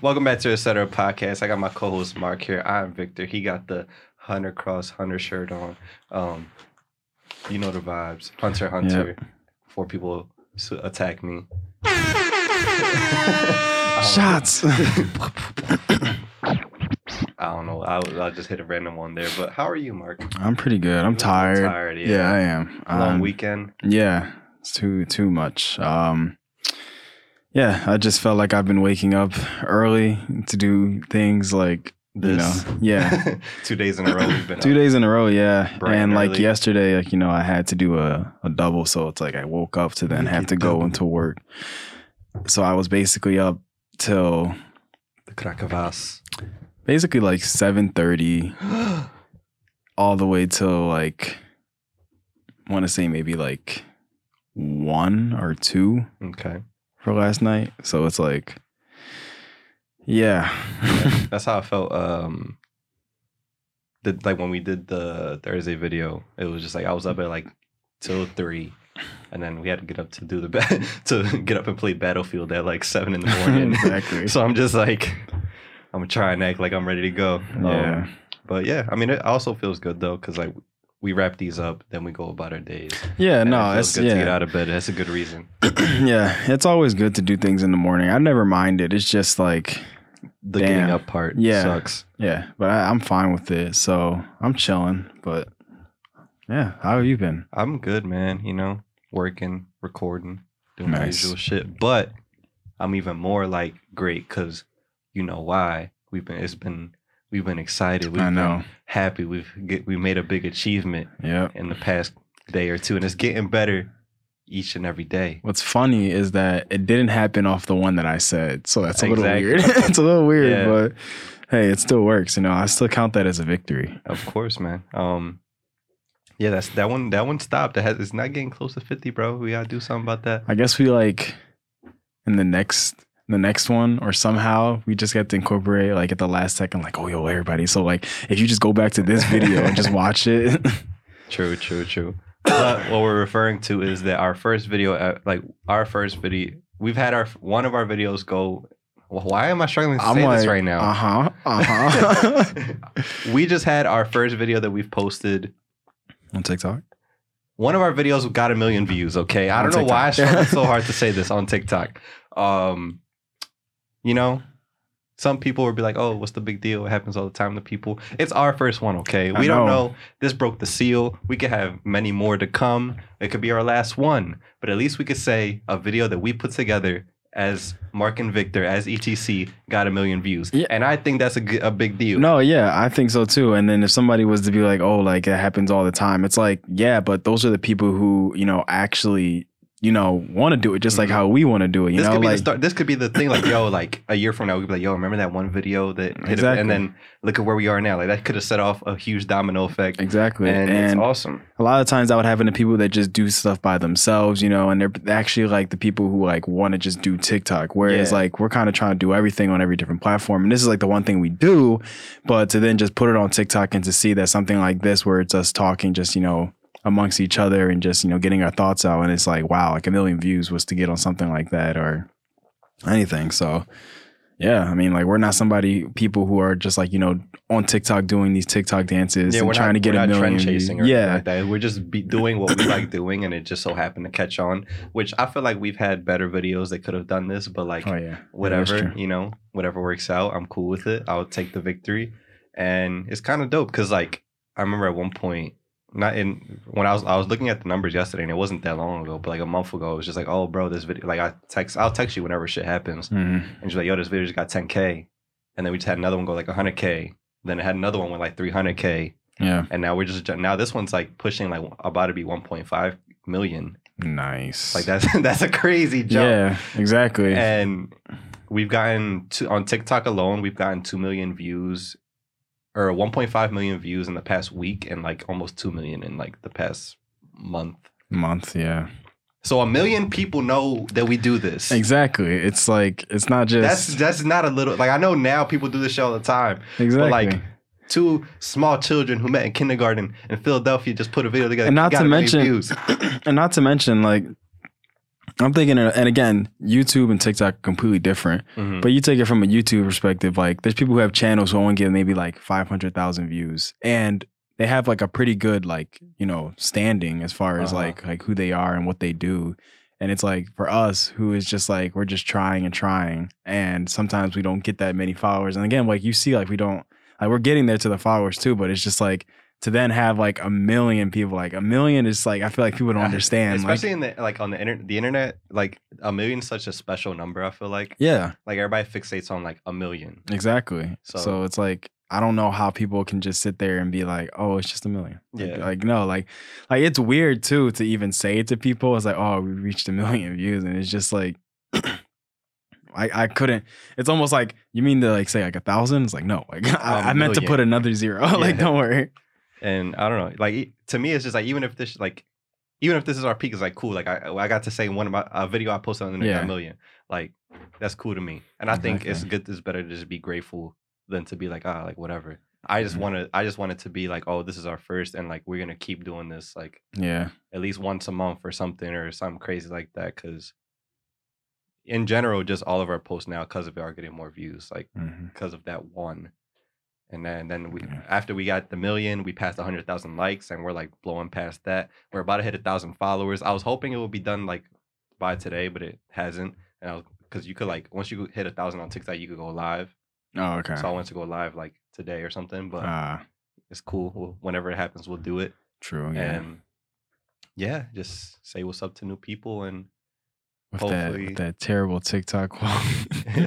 Welcome back to the Etc. Podcast. I got my co-host Mark here. I'm Victor. He got the Hunter Cross Hunter shirt on. You know the vibes. Hunter. Yep. Before people attack me. Shots. I don't know. I'll just hit a random one there. But how are you, Mark? I'm pretty good. I'm tired. Yeah, I am. Long weekend. Yeah, it's too much. Yeah, I just felt like I've been waking up early to do things like this. You know, yeah, 2 days in a row. We've been 2 days in a row. Yeah, and early. Like yesterday, like you know, I had to do a double, so it's like I woke up to then have to go into work. So I was basically up till the crack of ass. Basically like 7:30 all the way till like I want to say maybe like 1 or 2. Okay. For last night. So it's like yeah. That's how I felt like when we did the Thursday video. It was just like I was up at like till 3. And then we had to get up to do the to get up and play Battlefield at like 7 in the morning. Exactly. So I'm just like I'm trying to act like I'm ready to go. Yeah. But yeah, I mean, it also feels good though, because like we wrap these up, then we go about our days. Yeah, and no, it's good to get out of bed. That's a good reason. Yeah, it's always good to do things in the morning. I never mind it. It's just like the getting up part sucks. Yeah, but I'm fine with it. So I'm chilling. But yeah, how have you been? I'm good, man. You know, working, recording, doing my usual shit. But I'm even more like great because. You know why we've been excited. We've been happy. We made a big achievement in the past day or two, and it's getting better each and every day. What's funny is that it didn't happen off the one that I said, so that's a little weird. It's a little weird, but hey, it still works. You know, I still count that as a victory. Of course, man. Yeah, that's that one. That one stopped. It's not getting close to 50, bro. We gotta do something about that. I guess we like in the next one, or somehow we just get to incorporate like at the last second, like, oh, yo, everybody. So like, if you just go back to this video and just watch it. True. But what we're referring to is that our first video, we've had one of our videos go, well, why am I struggling to say this right now? We just had our first video that we've posted. On TikTok? One of our videos got 1 million views, okay? I don't know why I struggled so hard to say this on TikTok. You know, some people would be like, oh, what's the big deal? It happens all the time to people. It's our first one, okay? We don't know. This broke the seal. We could have many more to come. It could be our last one. But at least we could say a video that we put together as Mark and Victor, as ETC, got 1 million views. Yeah. And I think that's a big deal. No, yeah, I think so too. And then if somebody was to be like, oh, like it happens all the time. It's like, yeah, but those are the people who, you know, actually... you know, want to do it just like how we want to do it. You know, could be like this could be the thing. Like, yo, like a year from now, we'd be like, yo, remember that one video that hit it, and then look at where we are now. Like that could have set off a huge domino effect. Exactly, and it's awesome. A lot of times, that would happen to people that just do stuff by themselves. You know, and they're actually like the people who like want to just do TikTok. Whereas like we're kind of trying to do everything on every different platform, and this is like the one thing we do. But to then just put it on TikTok and to see that something like this, where it's us talking, just you know. Amongst each other and just, you know, getting our thoughts out. And it's like, wow, like 1 million views was to get on something like that or anything. So, yeah, I mean, like we're not people who are just like, you know, on TikTok doing these TikTok dances and trying to get 1 million views. Yeah, like that. We're just doing what we like doing and it just so happened to catch on, which I feel like we've had better videos that could have done this, but like whatever, you know, whatever works out, I'm cool with it. I'll take the victory. And it's kind of dope because like I remember at one point, when I was looking at the numbers yesterday, and it wasn't that long ago, but like a month ago, it was just like, oh, bro, this video, like I'll text you whenever shit happens, and she's like, yo, this video just got 10K, and then we just had another one go like 100K, then it had another one with like 300K, and now now this one's like pushing like about to be 1.5 million. Nice, like that's a crazy jump. Yeah, exactly. And we've gotten on TikTok alone, we've gotten 2 million views. Or 1.5 million views in the past week and like almost 2 million in like the past month. Yeah. So 1 million people know that we do this. Exactly. It's like, it's not just... That's not a little... Like I know now people do this shit all the time. Exactly. But like two small children who met in kindergarten in Philadelphia just put a video together. And not to mention, like... I'm thinking, and again, YouTube and TikTok are completely different. Mm-hmm. But you take it from a YouTube perspective, like there's people who have channels who only get maybe like 500,000 views, and they have like a pretty good like, you know, standing as far as like who they are and what they do. And it's like for us, who is just like, we're just trying, and sometimes we don't get that many followers. And again, like you see, like we don't, like we're getting there to the followers too, but it's just like, to then have like a million people, like a million is like, I feel like people don't understand. Especially like, in the, like on the internet, like a million is such a special number, I feel like. Yeah. Like everybody fixates on like a million. Exactly. So it's like, I don't know how people can just sit there and be like, oh, it's just a million. Like, yeah. Like, no, like it's weird too to even say it to people. It's like, oh, we reached a million views. And it's just like, I couldn't. It's almost like, you mean to like say like 1,000? It's like, no, like I meant to put another zero. Like, yeah. Don't worry. And I don't know, like to me, it's just like even if this is our peak, it's like cool. Like I got to say one of my video I posted on the internet, a million, like that's cool to me. And I think it's good. It's better to just be grateful than to be like like whatever. I just wanted to be like, oh, this is our first, and like we're gonna keep doing this, like at least once a month or something crazy like that. Because in general, just all of our posts now, because of it, are getting more views, like because of that one. And then we after we got the million, we passed 100,000 likes, and we're like blowing past that. We're about to hit 1,000 followers. I was hoping it would be done like by today, but it hasn't. And because you could like once you hit 1,000 on TikTok, you could go live. Oh, okay. So I wanted to go live like today or something, but it's cool. Whenever it happens, we'll do it. True. Yeah. And yeah, just say what's up to new people and with that terrible TikTok quality.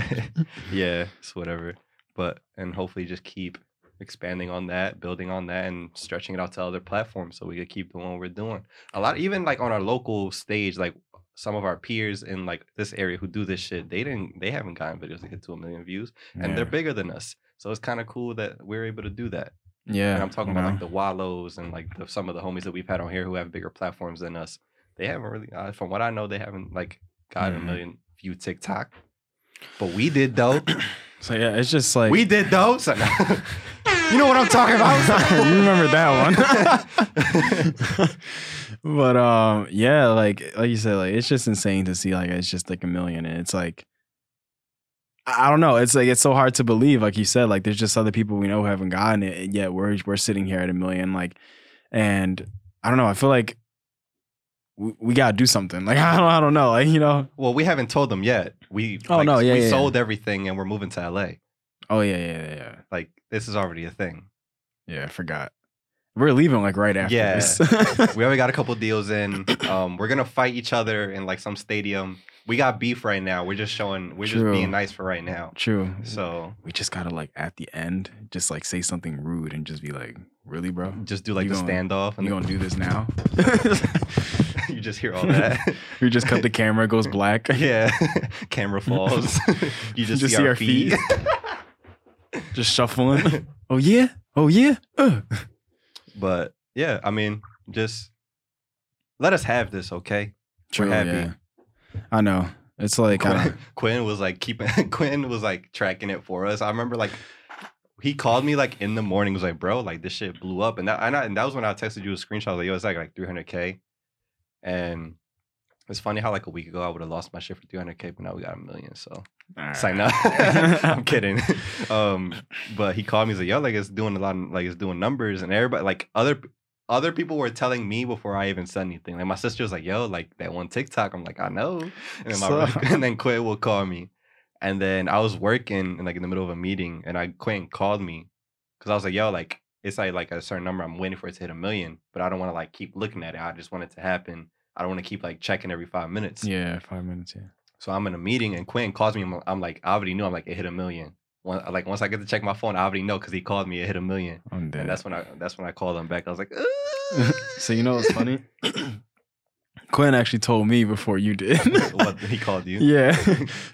Yeah, it's whatever. And hopefully just keep expanding on that, building on that, and stretching it out to other platforms so we could keep doing what we're doing. A lot, even like on our local stage, like some of our peers in like this area who do this shit, they haven't gotten videos that get to a million views, and they're bigger than us. So it's kind of cool that we're able to do that. Yeah, and I'm talking about like the Wallows and like some of the homies that we've had on here who have bigger platforms than us. They haven't really, from what I know, they haven't like gotten a million view TikTok, but we did though. So yeah, it's just like we did though. So, you know what I'm talking about. You remember that one? But yeah, like you said, like it's just insane to see. Like it's just like a million, and it's like I don't know. It's like it's so hard to believe. Like you said, like there's just other people we know who haven't gotten it, and yet we're sitting here at a million. Like, and I don't know. I feel like we gotta do something. Like I don't know. Like, you know. Well, we haven't told them yet. We sold everything and we're moving to LA. Oh yeah. Like this is already a thing. Yeah, I forgot. We're leaving like right after this. We already got a couple deals in. We're gonna fight each other in like some stadium. We got beef right now. We're just showing. We're just being nice for right now. True. So we just gotta like at the end, just like say something rude and just be like, "Really, bro?" Just do like the standoff. And you gonna do this now? You just hear all that. We just cut the camera, it goes black. Yeah, camera falls. You just see our feet. Just shuffling. Oh yeah. But yeah, I mean, just let us have this, okay? True, we're happy. Yeah. I know. It's like Quinn was like tracking it for us. I remember like he called me like in the morning. Was like, bro, like this shit blew up, and that was when I texted you a screenshot. I was like, yo, it's like 300K. And it's funny how like a week ago I would have lost my shit for 300K, but now we got a million. So it's like, no, I'm kidding. But he called me. He's like, yo, like it's doing a lot. Like it's doing numbers, and everybody like other people were telling me before I even said anything. Like my sister was like, yo, like that one TikTok. I'm like, I know. And then Quinn will call me. And then I was working and like in the middle of a meeting, and Quinn called me because I was like, yo, like it's like a certain number. I'm waiting for it to hit a million, but I don't want to like keep looking at it. I just want it to happen. I don't want to keep like checking every 5 minutes. Yeah, 5 minutes. Yeah. So I'm in a meeting and Quinn calls me. I'm like, I already knew. I'm like, it hit a million. Once I get to check my phone, I already know because he called me. It hit a million. I'm dead. And that's when I called him back. I was like, so you know what's funny? Quinn actually told me before you did. What, he called you? Yeah.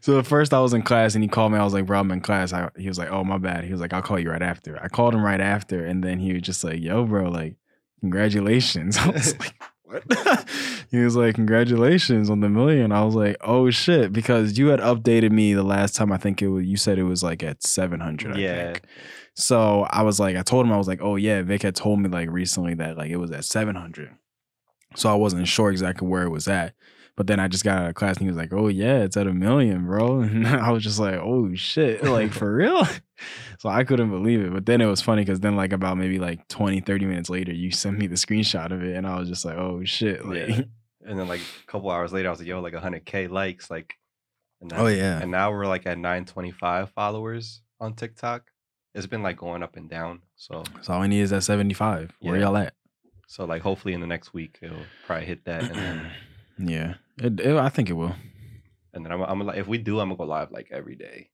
So at first I was in class and he called me. I was like, bro, I'm in class. He was like, oh, my bad. He was like, I'll call you right after. I called him right after, and then he was just like, yo, bro, like congratulations. I was like, what? He was like, congratulations on the million. I was like, oh shit, because you had updated me the last time. I think it was, you said it was like at 700. Yeah. I think. So I was like, I told him, I was like, oh yeah, Vic had told me like recently that like it was at 700. So I wasn't sure exactly where it was at. But then I just got out of class and he was like, oh yeah, it's at $1 million, bro. And I was just like, oh shit, like for real? So I couldn't believe it. But then it was funny because then like about maybe like 20, 30 minutes later, you sent me the screenshot of it and I was just like, oh shit. Like, yeah. And then like a couple hours later, I was like, yo, like 100K likes. Like, and then, oh yeah. And now we're like at 925 followers on TikTok. It's been like going up and down. So all I need is that 75. Yeah. Where y'all at? So like hopefully in the next week, it'll probably hit that. And then, yeah, I think it will. And then I'm if we do, I'm gonna go live like every day,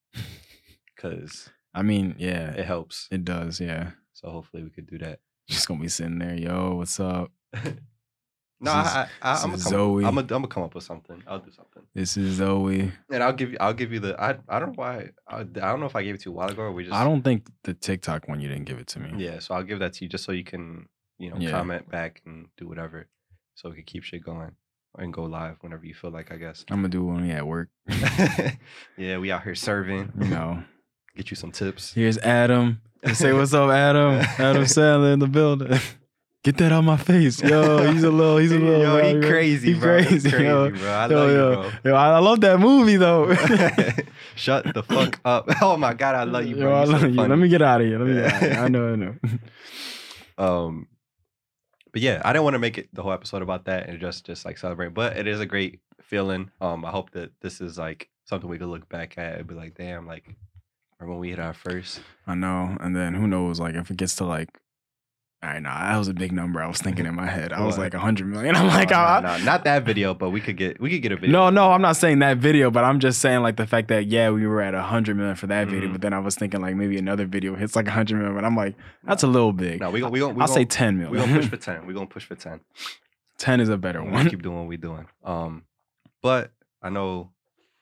cause I mean, yeah, it helps. It does, yeah. So hopefully we could do that. Just gonna be sitting there, yo, what's up? I'm gonna come up with something. I'll do something. This is Zoe, and I'll give you the. I don't know why. I don't know if I gave it to you a while ago or we just. I don't think the TikTok one you didn't give it to me. Yeah, so I'll give that to you just so you can comment back and do whatever, so we can keep shit going. And go live whenever you feel like, I guess. I'm going to do one at work. Yeah, we out here serving. You know. Get you some tips. Here's Adam. Say what's up, Adam. Adam Sandler in the building. Get that on my face. Yo, he's a little. Yo, bro, he crazy, bro. Yo, I love that movie, though. Shut the fuck up. Oh, my God, I love you, bro. Yo, I love you. Funny. Let me get out of here. I know. But yeah, I didn't want to make it the whole episode about that and just like celebrate. But it is a great feeling. I hope that this is like something we could look back at and be like, damn, like remember when we hit our first. I know. And then who knows, like if it gets to like, all right, nah, that was a big number I was thinking in my head. I was like 100 million. I'm like, not that video, but we could get a video. No, I'm not saying that video, but I'm just saying like the fact that, yeah, we were at 100 million for that video. But then I was thinking like maybe another video hits like 100 million. But I'm like, that's a little big. No, I'll say 10 million. We're going to push for 10. 10 is a better one. Keep doing what we're doing. But I know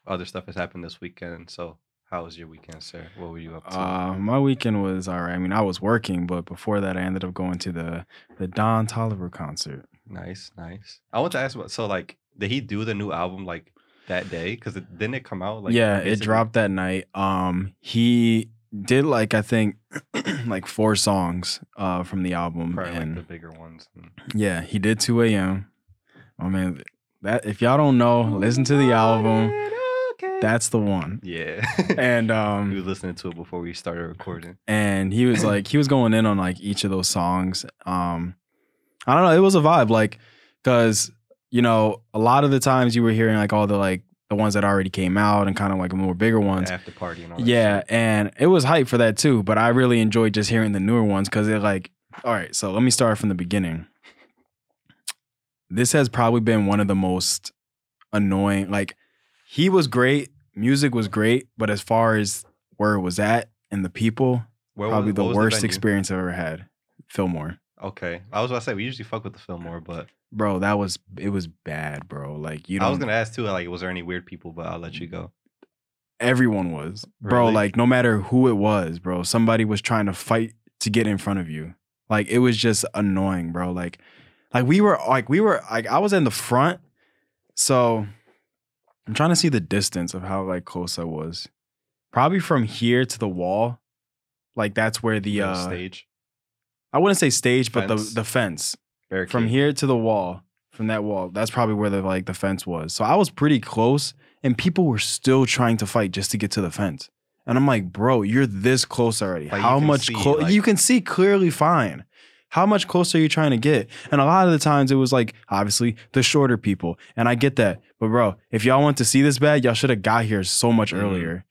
other stuff has happened this weekend. So how was your weekend, sir? What were you up to? My weekend was all right. I mean, I was working, but before that, I ended up going to the Don Toliver concert. Nice. I want to ask about, so like, did he do the new album like that day? Because didn't it come out? Like, yeah, basically? It dropped that night. He did like, I think, like 4 songs from the album. Probably and, like the bigger ones. Yeah, he did 2 a.m. Oh man, that if y'all don't know, listen to the album. That's the one. Yeah. And we were listening to it before we started recording. And he was like, he was going in on like each of those songs. I don't know. It was a vibe. Like, cause you know, a lot of the times you were hearing like all the, like the ones that already came out and kind of like more bigger ones. The after party and all that. Yeah. Shit. And it was hype for that too. But I really enjoyed just hearing the newer ones. Cause they're like, all right, so let me start from the beginning. This has probably been one of the most annoying, like, he was great. Music was great. But as far as where it was at and the people, probably the worst experience I've ever had. Fillmore. Okay. I was about to say, we usually fuck with the Fillmore, but. Bro, it was bad, bro. Like, you know. I was going to ask too, like, was there any weird people, but I'll let you go. Everyone was. Bro, really? Like, no matter who it was, bro, somebody was trying to fight to get in front of you. Like, it was just annoying, bro. Like we were, I was in the front. So. I'm trying to see the distance of how like close I was. Probably from here to the wall. Like that's where the stage. I wouldn't say stage, fence. But the fence. Barricade. From here to the wall. From that wall. That's probably where the fence was. So I was pretty close and people were still trying to fight just to get to the fence. And I'm like, bro, you're this close already. Like, how much closer? Like, you can see clearly fine. How much closer are you trying to get? And a lot of the times it was like, obviously, the shorter people. And I get that. But bro, if y'all want to see this bad, y'all should have got here so much earlier.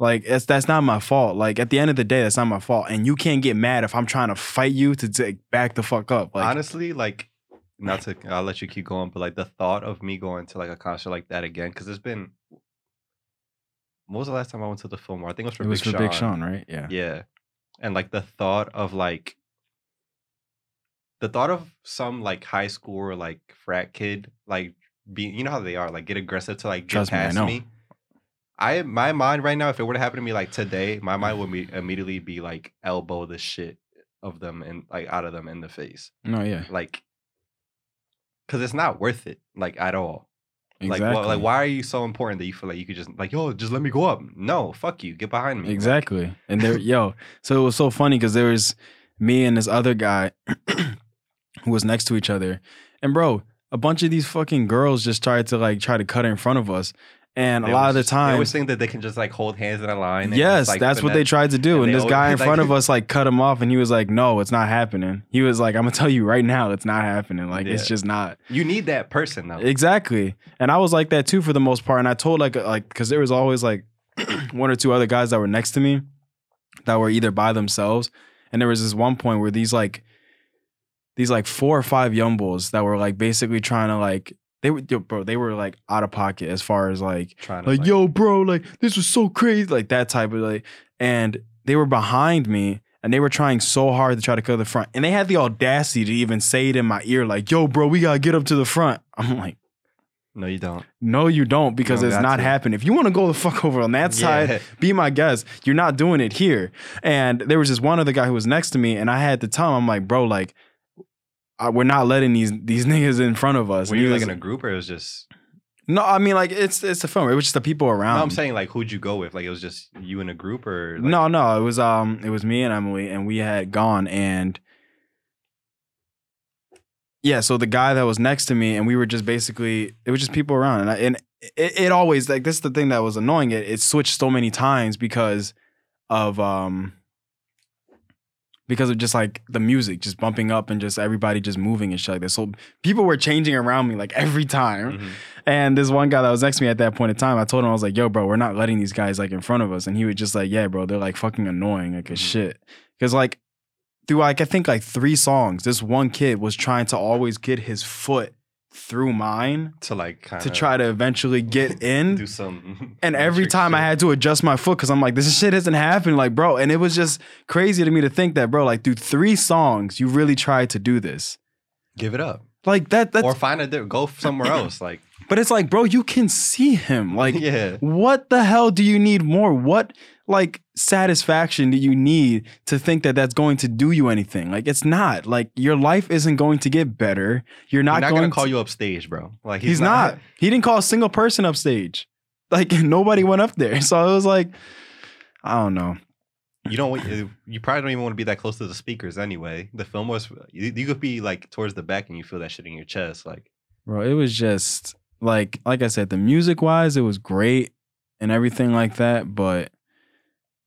Like, that's not my fault. Like, at the end of the day, that's not my fault. And you can't get mad if I'm trying to fight you to take back the fuck up. Like, honestly, like, I'll let you keep going. But like the thought of me going to like a concert like that again, because it's been, what was the last time I went to the Fillmore? I think it was for Big Sean. It was for Big Sean, right? Yeah. Yeah. And like the thought of like, the thought of some like high school or like frat kid, like being, you know how they are, like get aggressive to like get past me. My mind right now, if it were to happen to me like today, my mind would immediately be like elbow the shit of them and like out of them in the face. No, yeah. Like, cause it's not worth it, like at all. Exactly. Like why are you so important that you feel like you could just like, yo, just let me go up? No, fuck you, get behind me. Exactly. Like, and there, yo, so it was so funny because there was me and this other guy. Who was next to each other. And bro, a bunch of these fucking girls just try to cut in front of us. And a lot of the time, they always think that they can just like hold hands in a line. And yes, that's what they tried to do. And this guy in front of us like cut him off, and he was like, "No, it's not happening." He was like, "I'm gonna tell you right now, it's not happening. Like, it's just not." You need that person though. Exactly. And I was like that too for the most part. And I told like because there was always like one or two other guys that were next to me that were either by themselves, and there was this one point where these 4 or 5 young bulls that were like basically trying to like. They were like out of pocket as far as like, yo, bro, like this was so crazy, like that type of like, and they were behind me and they were trying so hard to try to go to the front, and they had the audacity to even say it in my ear, like, yo, bro, we gotta get up to the front. I'm like, no, you don't, because it's not happening. If you want to go the fuck over on that side, be my guest. You're not doing it here. And there was just one other guy who was next to me, and I had to tell him, I'm like, bro, like. We're not letting these niggas in front of us. Were you like in a group, or it was just? No, I mean like it's a film. It was just the people around. No, I'm saying like who'd you go with? Like it was just you in a group, or like... no, it was me and Emily, and we had gone, and yeah, so the guy that was next to me, and we were just basically it was just people around, and it always like this is the thing that was annoying. It switched so many times because of just like the music just bumping up and just everybody just moving and shit like that. So people were changing around me like every time. Mm-hmm. And this one guy that was next to me at that point in time, I told him, I was like, yo, bro, we're not letting these guys like in front of us. And he was just like, yeah, bro, they're like fucking annoying like as shit. Because like through like I think like 3 songs, this one kid was trying to always get his foot through mine to like kinda to try to eventually get in do some and every time shit. I had to adjust my foot because I'm like this shit isn't happening like bro, and it was just crazy to me to think that bro like through 3 songs you really tried to do this, give it up like that's, or find a go somewhere else like but it's like bro you can see him like yeah what the hell do you need more, what like satisfaction do you need to think that that's going to do you anything? Like it's not like your life isn't going to get better. You're not going to call you upstage, bro. Like he's not. He didn't call a single person upstage. Like nobody went up there. So it was like, I don't know. You probably don't even want to be that close to the speakers anyway. The film was you could be like towards the back and you feel that shit in your chest. Like, bro, it was just like I said, the music wise, it was great and everything like that, but.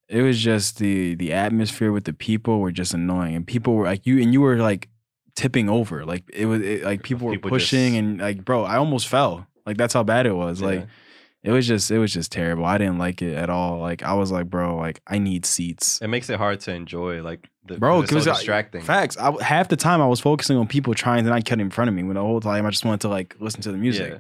It was just the atmosphere with the people were just annoying, and people were like you were like tipping over, like it was like people were pushing just... and like bro, I almost fell. Like that's how bad it was. Yeah. Like it was just terrible. I didn't like it at all. Like I was like bro, like I need seats. It makes it hard to enjoy. Like bro, it was so distracting. Facts. Half the time I was focusing on people trying to not cut in front of me. When the whole time I just wanted to like listen to the music. Yeah.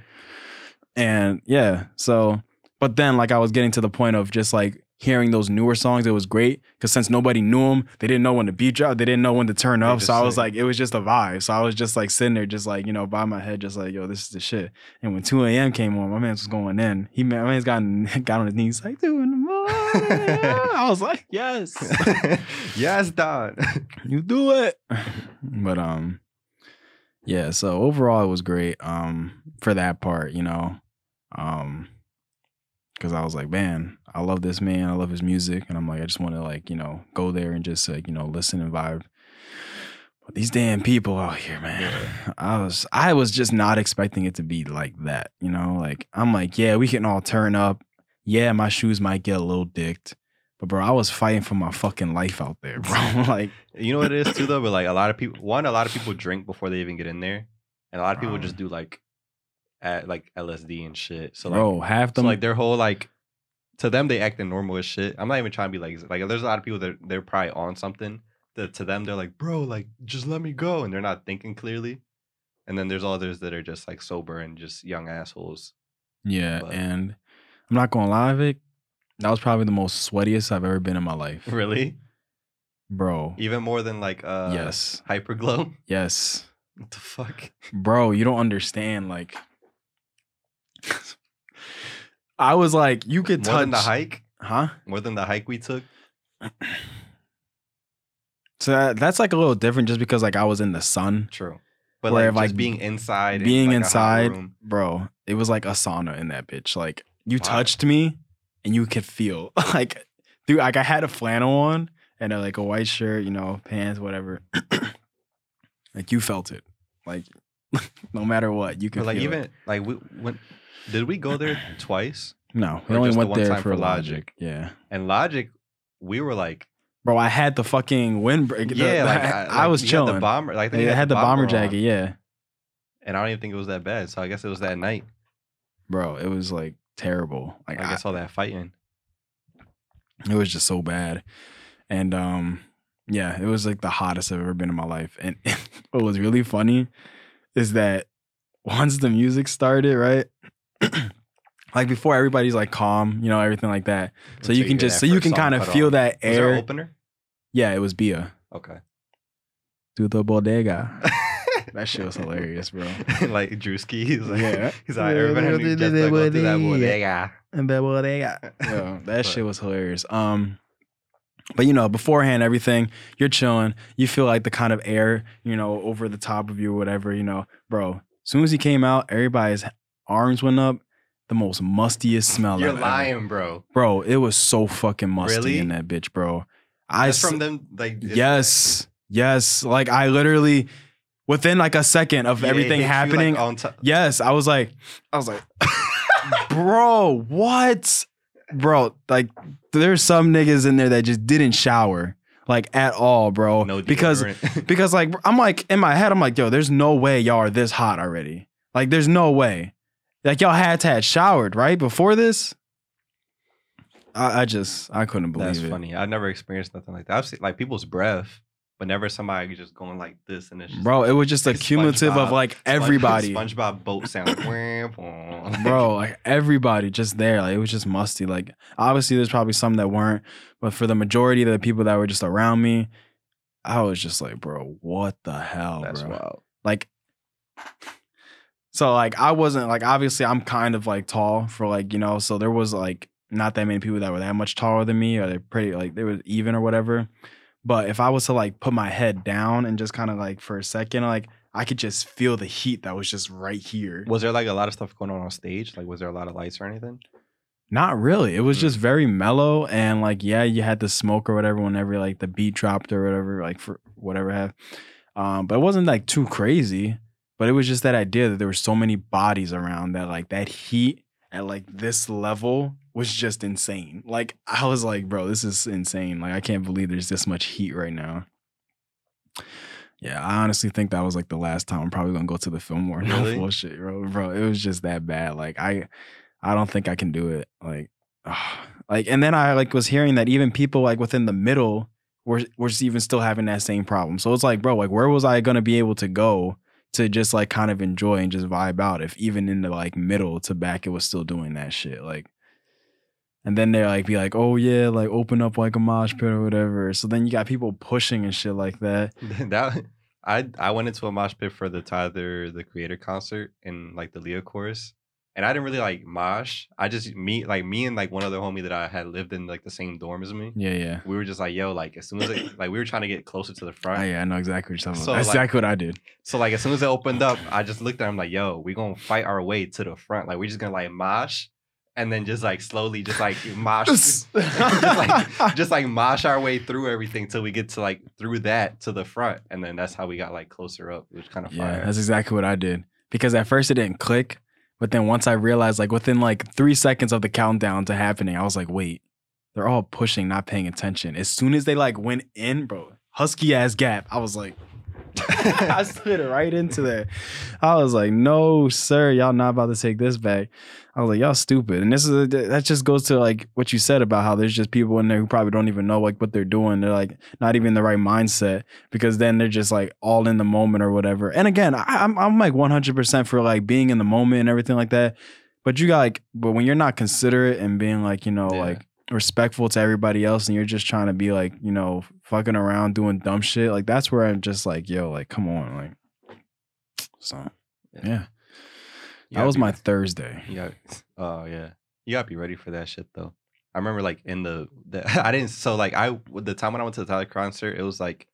And yeah, so but then like I was getting to the point of just like. Hearing those newer songs, it was great because since nobody knew them, they didn't know when to beat drop, they didn't know when to turn up. So I was like, it was just a vibe. So I was just like sitting there, just like, you know, by my head, just like, yo, this is the shit. And when 2 a.m. came on, my man was going in. My man's got on his knees, like, 2 in the morning. I was like, yes. Yes, Don. You do it. But, yeah, so overall, it was great for that part, you know. Because I was like, man, I love this man. I love his music. And I'm like, I just want to, like, you know, go there and just, like, you know, listen and vibe. But these damn people out here, man. I was just not expecting it to be like that, you know? Like, I'm like, yeah, we can all turn up. Yeah, my shoes might get a little dicked. But, bro, I was fighting for my fucking life out there, bro. Like, you know what it is, too, though? But, like, a lot of people drink before they even get in there. And a lot of people just do, like... at like LSD and shit. So like, bro, half them, so like their whole like to them they acting normal as shit. I'm not even trying to be like there's a lot of people that they're probably on something that to them they're like, bro, like just let me go, and they're not thinking clearly. And then there's others that are just like sober and just young assholes. Yeah, but, and I'm not gonna lie, Vic, that was probably the most sweatiest I've ever been in my life. Really? Bro. Even more than like yes. Hyperglow? Yes. What the fuck? Bro, you don't understand, like I was like, you could touch. More than the hike? Huh? More than the hike we took? So that's like a little different just because like I was in the sun. True. But like, just being inside. Being like inside, bro, it was like a sauna in that bitch. Like you touched me and you could feel like, dude, like I had a flannel on and like a white shirt, you know, pants, whatever. Like you felt it. Like No matter what, you can but like feel even it. Like we when did we go there twice? No, we only went there for Logic. Yeah, and Logic, we were like, bro, I had the fucking windbreak. Yeah, I was chilling. The bomber, like they had the bomber jacket. On. Yeah, and I don't even think it was that bad. So I guess it was that night, bro. It was like terrible. Like I guess all that fighting, it was just so bad, and yeah, it was like the hottest I've ever been in my life. And what was really funny is that once the music started, right? Like before, everybody's like calm, you know, everything like that. So you can just, so you can kind of feel that air. Was there an opener? Yeah, it was Bia. Okay. Do the bodega. That shit was hilarious, bro. Like Drewski, he's like, everybody just like, go do that bodega. And that bodega. Bro, that shit was hilarious. But you know, beforehand, everything, you're chilling. You feel like the kind of air, you know, over the top of you or whatever, you know. Bro, as soon as he came out, everybody's arms went up. The most mustiest smell. You're lying, bro. Bro, it was so fucking musty in that bitch, bro. From them, like yes. Like I literally, within like a second of everything happening, like yes, I was like, bro, what, bro? Like there's some niggas in there that just didn't shower. Like at all, bro. No deodorant. Because like I'm like in my head, I'm like, yo, there's no way y'all are this hot already. Like there's no way. Like, y'all had to have showered, right? Before this? I couldn't believe it. That's funny. I've never experienced nothing like that. I've seen, like, people's breath, but never somebody just going like this. And it's just, bro, it was just like a cumulative of, like, everybody. SpongeBob boat sound. Bro, like, everybody just there. Like, it was just musty. Like, obviously, there's probably some that weren't, but for the majority of the people that were just around me, I was just like, bro, what the hell, that's bro? Wild. Like... So, like, I wasn't, like, obviously, I'm kind of, like, tall for, like, you know, so there was, like, not that many people that were that much taller than me or they're pretty, like, they were even or whatever. But if I was to, like, put my head down and just kind of, like, for a second, like, I could just feel the heat that was just right here. Was there, like, a lot of stuff going on stage? Like, was there a lot of lights or anything? Not really. It was just very mellow and, like, yeah, you had the smoke or whatever whenever, like, the beat dropped or whatever, like, for whatever have. But it wasn't, like, too crazy. But it was just that idea that there were so many bodies around that, like, that heat at, like, this level was just insane. Like, I was like, bro, this is insane. Like, I can't believe there's this much heat right now. Yeah, I honestly think that was, like, the last time I'm probably going to go to the Fillmore. Really? No bullshit, bro. Bro, it was just that bad. Like, I don't think I can do it. Like, ugh. Like, and then I, like, was hearing that even people, like, within the middle were just even still having that same problem. So it's like, bro, like, where was I going to be able to go to just like kind of enjoy and just vibe out if even in the like middle to back it was still doing that shit? Like, and then they're like be like, oh yeah, like open up like a mosh pit or whatever. So then you got people pushing and shit like that. I went into a mosh pit for the Tyler the Creator concert and like the Leo chorus, and I didn't really like mosh. I just me and like one other homie that I had lived in like the same dorm as me. Yeah. We were just like, yo, like as soon as it, like we were trying to get closer to the front. Oh, yeah, I know exactly what you're talking about. That's like, exactly what I did. So like as soon as it opened up, I just looked at him like, yo, we gonna fight our way to the front. Like we're just gonna like mosh, and then just like slowly just like mosh, just like mosh our way through everything till we get to like through that to the front, and then that's how we got like closer up, which kind of fire. That's exactly what I did because at first it didn't click. But then once I realized, like, within, like, 3 seconds of the countdown to happening, I was like, wait, they're all pushing, not paying attention. As soon as they, like, went in, bro, husky-ass gap, I was like, I slid right into there. I was like, no, sir, y'all not about to take this back. I was like, y'all stupid. And that just goes to, like, what you said about how there's just people in there who probably don't even know, like, what they're doing. They're, like, not even the right mindset because then they're just, like, all in the moment or whatever. And, again, I'm like, 100% for, like, being in the moment and everything like that. But you got, like, but when you're not considerate and being, like, you know, like, respectful to everybody else and you're just trying to be like, you know, fucking around doing dumb shit, like that's where I'm just like, yo, like come on, like so yeah. That was my Thursday. Yeah. Oh yeah, you gotta be ready for that shit though. I remember like in the I didn't, so like I the time when I went to the Tyler concert, it was like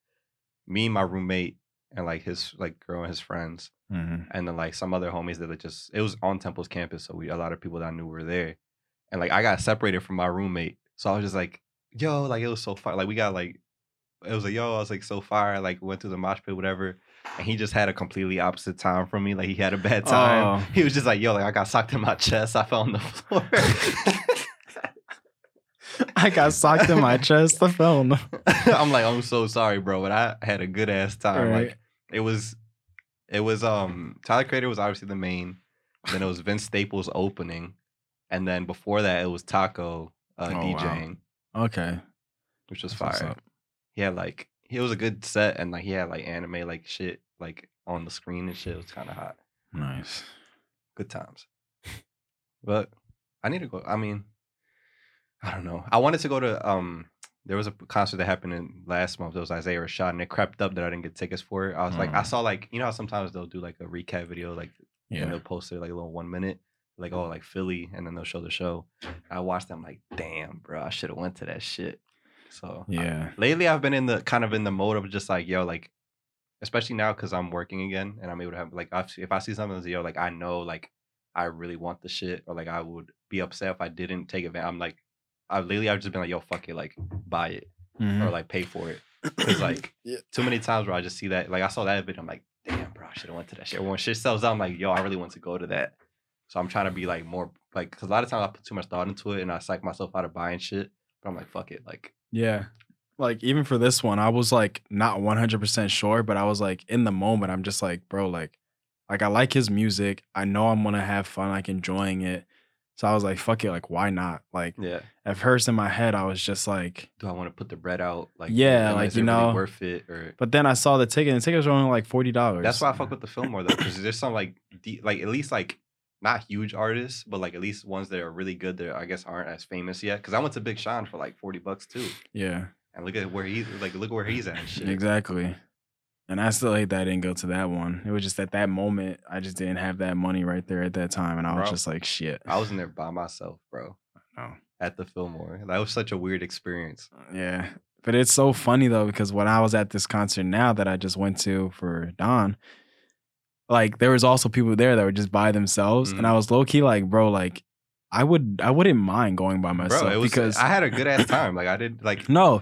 me and my roommate and like his like girl and his friends, and then like some other homies that just, it was on Temple's campus, so a lot of people that I knew were there. And, like, I got separated from my roommate. So I was just like, yo, like, it was so fun. Like, we got, like, it was like, yo, I was like so fire, like went through the mosh pit, whatever. And he just had a completely opposite time from me. Like he had a bad time. Oh. He was just like, yo, like I got socked in my chest. I fell on the floor. I got socked in my chest. I fell on the floor. I'm like, I'm so sorry, bro. But I had a good ass time. Right. Like it was Tyler Creator was obviously the main. Then it was Vince Staples opening. And then before that it was Taco DJing. Wow. Okay. Which was fire. Yeah, like it was a good set, and like he had like anime like shit like on the screen and shit. It was kind of hot. Nice, good times. But I need to go. I mean, I don't know. I wanted to go to There was a concert that happened in last month. It was Isaiah Rashad, and it crept up that I didn't get tickets for it. I was like, I saw like, you know how sometimes they'll do like a recap video, like and they'll post it like a little 1 minute, like oh like Philly, and then they'll show the show. I watched them like, damn, bro, I should have went to that shit. So yeah, lately I've been in the kind of in the mode of just like, yo, like, especially now because I'm working again and I'm able to have like, if I see something that's, yo, like I know like I really want the shit, or like I would be upset if I didn't take advantage. I'm like, I've just been like, yo, fuck it, like buy it or like pay for it. Cause like too many times where I just see that, like I saw that bit, I'm like, damn, bro, I should have went to that shit. When shit sells out, I'm like, yo, I really want to go to that. So I'm trying to be like more like, because a lot of times I put too much thought into it and I psych myself out of buying shit. But I'm like, fuck it, like. Yeah. Like, even for this one, I was, like, not 100% sure, but I was, like, in the moment, I'm just like, bro, like, I like his music. I know I'm going to have fun, like, enjoying it. So I was like, fuck it, like, why not? Like, yeah. At first in my head, I was just like, do I want to put the bread out? Like, yeah, like, you know, really worth it? Or... But then I saw the ticket, and the tickets were only, like, $40. That's why I fuck with the Fillmore, though, because there's some, like, at least, like, not huge artists, but like at least ones that are really good that I guess aren't as famous yet. Because I went to Big Sean for like $40 too. Yeah, and look where he's at. And shit. Exactly, and I still hate that I didn't go to that one. It was just at that moment I just didn't have that money right there at that time, and I was just like, shit. I was in there by myself, bro. No, at the Fillmore, that was such a weird experience. Yeah, but it's so funny though, because when I was at this concert now that I just went to for Don. Like there was also people there that were just by themselves, and I was low key like, bro, like I wouldn't mind going by myself, bro, because I had a good ass time. Like I did like to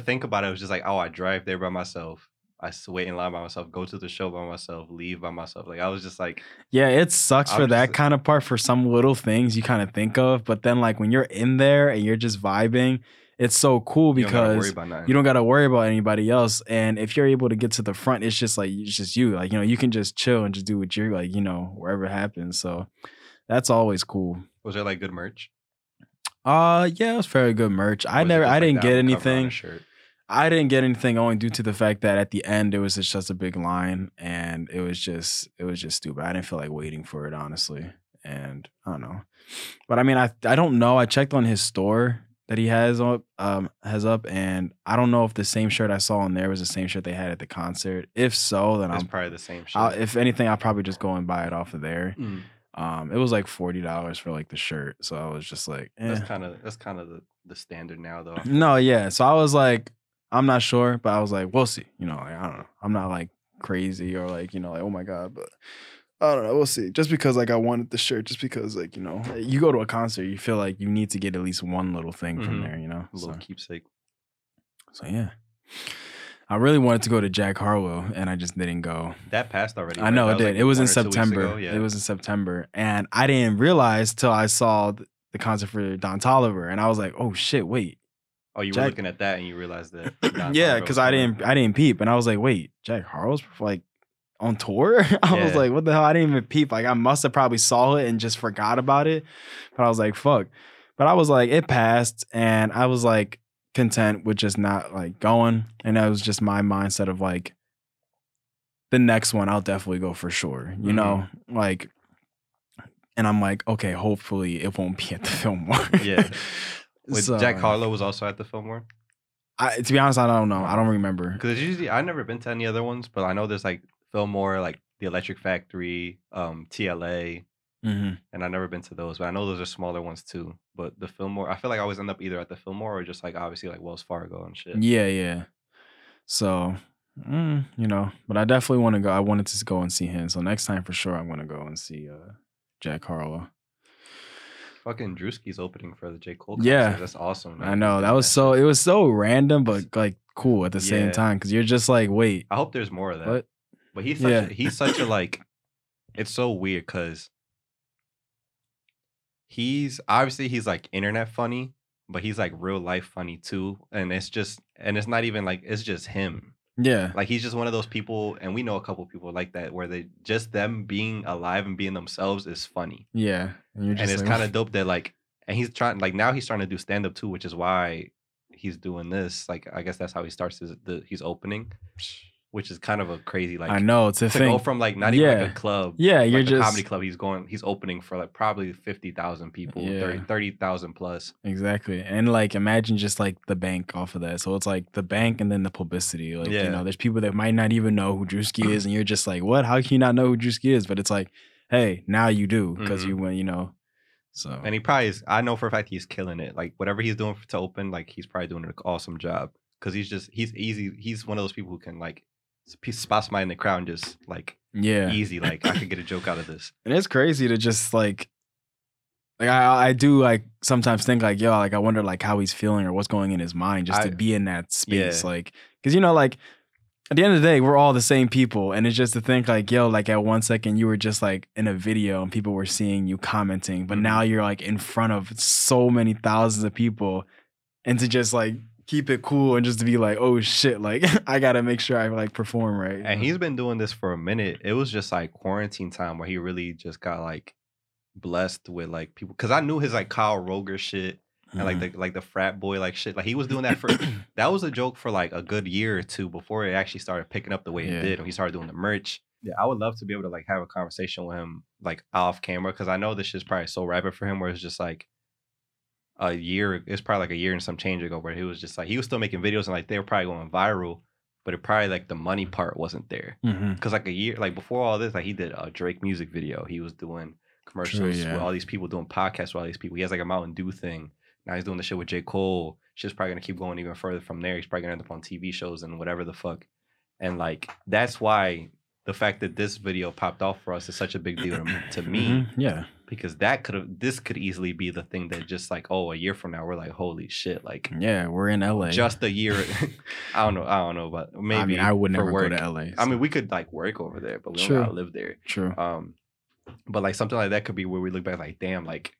think about it, it was just like, oh, I drive there by myself, I wait in line by myself, go to the show by myself, leave by myself. Like I was just like, yeah, it sucks for that kind of part for some little things you kind of think of, but then like when you're in there and you're just vibing. It's so cool because you don't got to worry about anybody else. And if you're able to get to the front, it's just like, it's just you. Like, you know, you can just chill and just do what you're like, you know, wherever it happens. So that's always cool. Was there like good merch? Yeah, it was very good merch. I didn't get anything only due to the fact that at the end it was just a big line and it was just stupid. I didn't feel like waiting for it, honestly. And I don't know. But I mean, I don't know. I checked on his store that he has up, and I don't know if the same shirt I saw on there was the same shirt they had at the concert. If so, then it's probably the same shirt. If anything, I'll probably just go and buy it off of there. It was like $40 for like the shirt, so I was just like, eh. That's kind of the standard now, though. No, yeah. So I was like, I'm not sure, but I was like, we'll see. You know, like, I don't know. I'm not like crazy or like, you know, like, oh my god, but. I don't know. We'll see. Just because, like, I wanted the shirt. Just because, like, you know, you go to a concert, you feel like you need to get at least one little thing from there, you know? A little keepsake. So, yeah. I really wanted to go to Jack Harlow, and I just didn't go. That passed already. I know, right? It did. Like, it was in September. Ago, yeah. It was in September. And I didn't realize till I saw the concert for Don Toliver, and I was like, oh, shit, wait. Oh, you were looking at that, and you realized that. Yeah, because I didn't peep, and I was like, wait, Jack Harlow's, like, on tour? I was like, what the hell? I didn't even peep. Like, I must have probably saw it and just forgot about it. But I was like, fuck. But I was like, it passed. And I was like, content with just not like going. And that was just my mindset of like, the next one, I'll definitely go for sure. You know? Like, and I'm like, okay, hopefully it won't be at the Fillmore. Yeah. Jack Harlow was also at the Fillmore? To be honest, I don't know. I don't remember. Because usually, I've never been to any other ones, but I know there's like, Fillmore, like The Electric Factory, TLA, and I've never been to those, but I know those are smaller ones too. But the Fillmore, I feel like I always end up either at the Fillmore or just like obviously like Wells Fargo and shit. Yeah, yeah. So, you know, but I definitely want to go. I wanted to go and see him. So next time for sure, I'm going to go and see Jack Harlow. fucking Drewski's opening for the J. Cole concert. Yeah, that's awesome. Man. I know that was so. It was so random, but like cool at the same time because you're just like, wait. I hope there's more of that. What? But he's such a like. It's so weird because he's obviously he's like internet funny, but he's like real life funny too, and it's just and it's not even like it's just him. Yeah, like he's just one of those people, and we know a couple people like that where they just them being alive and being themselves is funny. Yeah, and it's like, kind of dope that like, and he's trying like now he's trying to do stand up too, which is why he's doing this. Like, I guess that's how he starts his he's opening, which is kind of a crazy like. I know to go from like not even like a club, you're like just a comedy club. He's opening for like probably 50,000 people, 30,000 plus. Exactly, and like imagine just like the bank off of that. So it's like the bank and then the publicity. Like you know, there's people that might not even know who Drewski is, and you're just like, what? How can you not know who Drewski is? But it's like, hey, now you do because you went, you know. So and he probably is. I know for a fact he's killing it. Like whatever he's doing to open, like he's probably doing an awesome job because he's easy. He's one of those people who can like. Spots somebody in the crowd and just like easy like I could get a joke out of this. And it's crazy to just like I do like sometimes think like yo like I wonder like how he's feeling or what's going in his mind just to be in that space like because you know like at the end of the day we're all the same people and it's just to think like yo like at 1 second you were just like in a video and people were seeing you commenting but now you're like in front of so many thousands of people and to just like keep it cool and just to be like, oh shit, like I gotta make sure I like perform right. And he's been doing this for a minute. It was just like quarantine time where he really just got like blessed with like people. Cause I knew his like Kyle Roger shit and like the frat boy like shit. Like he was doing that for that was a joke for like a good year or two before it actually started picking up the way it did. When he started doing the merch. Yeah, I would love to be able to like have a conversation with him like off camera. Cause I know this shit's probably so rapid for him where it's just like a year, it's probably like a year and some change ago where he was just like, he was still making videos and like they were probably going viral, but it probably like the money part wasn't there. Cause like a year, like before all this, like he did a Drake music video. He was doing commercials with all these people, doing podcasts with all these people. He has like a Mountain Dew thing. Now he's doing the shit with J. Cole. Shit's probably gonna keep going even further from there. He's probably gonna end up on TV shows and whatever the fuck. And like, that's why the fact that this video popped off for us is such a big deal to me. Yeah. Because that could have, this could easily be the thing that just like, oh, a year from now, we're like, holy shit. Like, yeah, we're in LA. Just a year. I don't know, but maybe. I mean, I would never go to LA. So. I mean, we could like work over there, but we don't gotta live there. True. But like something like that could be where we look back like, damn, like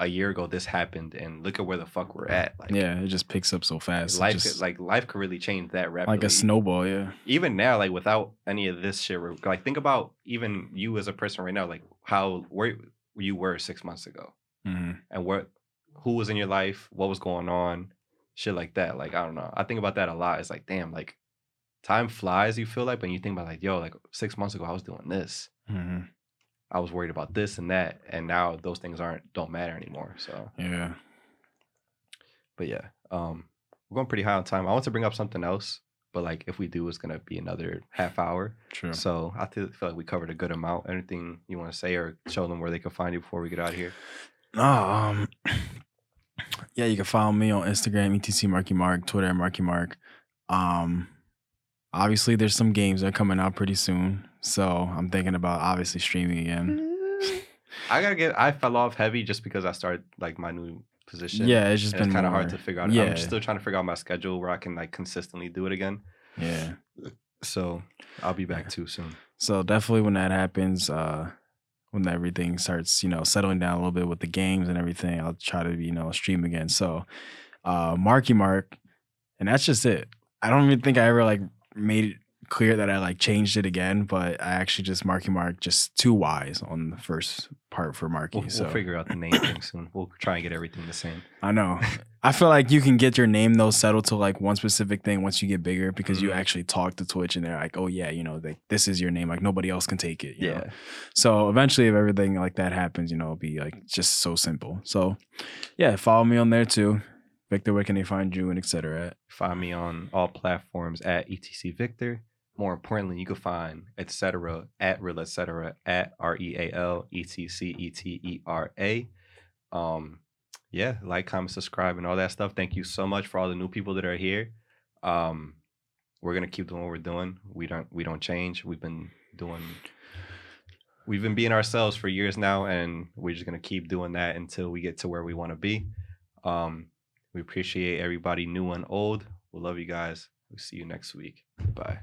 a year ago, this happened and look at where the fuck we're at. Like, yeah, it just picks up so fast. Life could really change that rapidly. Like a snowball, yeah. Even now, like without any of this shit, like think about even you as a person right now, like how, where, you were 6 months ago and who was in your life, what was going on, shit like that. Like, I don't know. I think about that a lot. It's like, damn, like time flies, you feel like, but you think about like, yo, like 6 months ago, I was doing this. I was worried about this and that. And now those things don't matter anymore. So, yeah. But yeah, we're going pretty high on time. I want to bring up something else, but like if we do, it's going to be another half hour. True. So I feel like we covered a good amount. Anything you want to say or show them where they can find you before we get out of here? Yeah, you can follow me on Instagram, ETC Marky Mark, Twitter, Marky Mark. Obviously, there's some games that are coming out pretty soon. So I'm thinking about obviously streaming again. I fell off heavy just because I started like my new position. Yeah, it's just been kind of hard to figure out. Yeah. I'm still trying to figure out my schedule where I can like consistently do it again. Yeah. So I'll be back too soon. So definitely when that happens, when everything starts, you know, settling down a little bit with the games and everything, I'll try to, you know, stream again. So Marky Mark, and that's just it. I don't even think I ever like made it clear that I like changed it again, but I actually just Marky Mark, just 2 Y's on the first part for Marky. We'll figure out the name thing soon. We'll try and get everything the same. I know. I feel like you can get your name though settled to like one specific thing once you get bigger because you actually talk to Twitch and they're like, oh yeah, you know, like this is your name. Like nobody else can take it. You know? So eventually if everything like that happens, you know, it'll be like just so simple. So yeah, follow me on there too. Victor, where can they find you and etc. at? Find me on all platforms at ETC Victor. More importantly, you can find etc. at real etc. at REALETCETERA. Yeah, like, comment, subscribe, and all that stuff. Thank you so much for all the new people that are here. We're gonna keep doing what we're doing. We don't change. We've been doing we've been being ourselves for years now, and we're just going to keep doing that until we get to where we want to be. We appreciate everybody, new and old. We love you guys. We'll see you next week. Bye.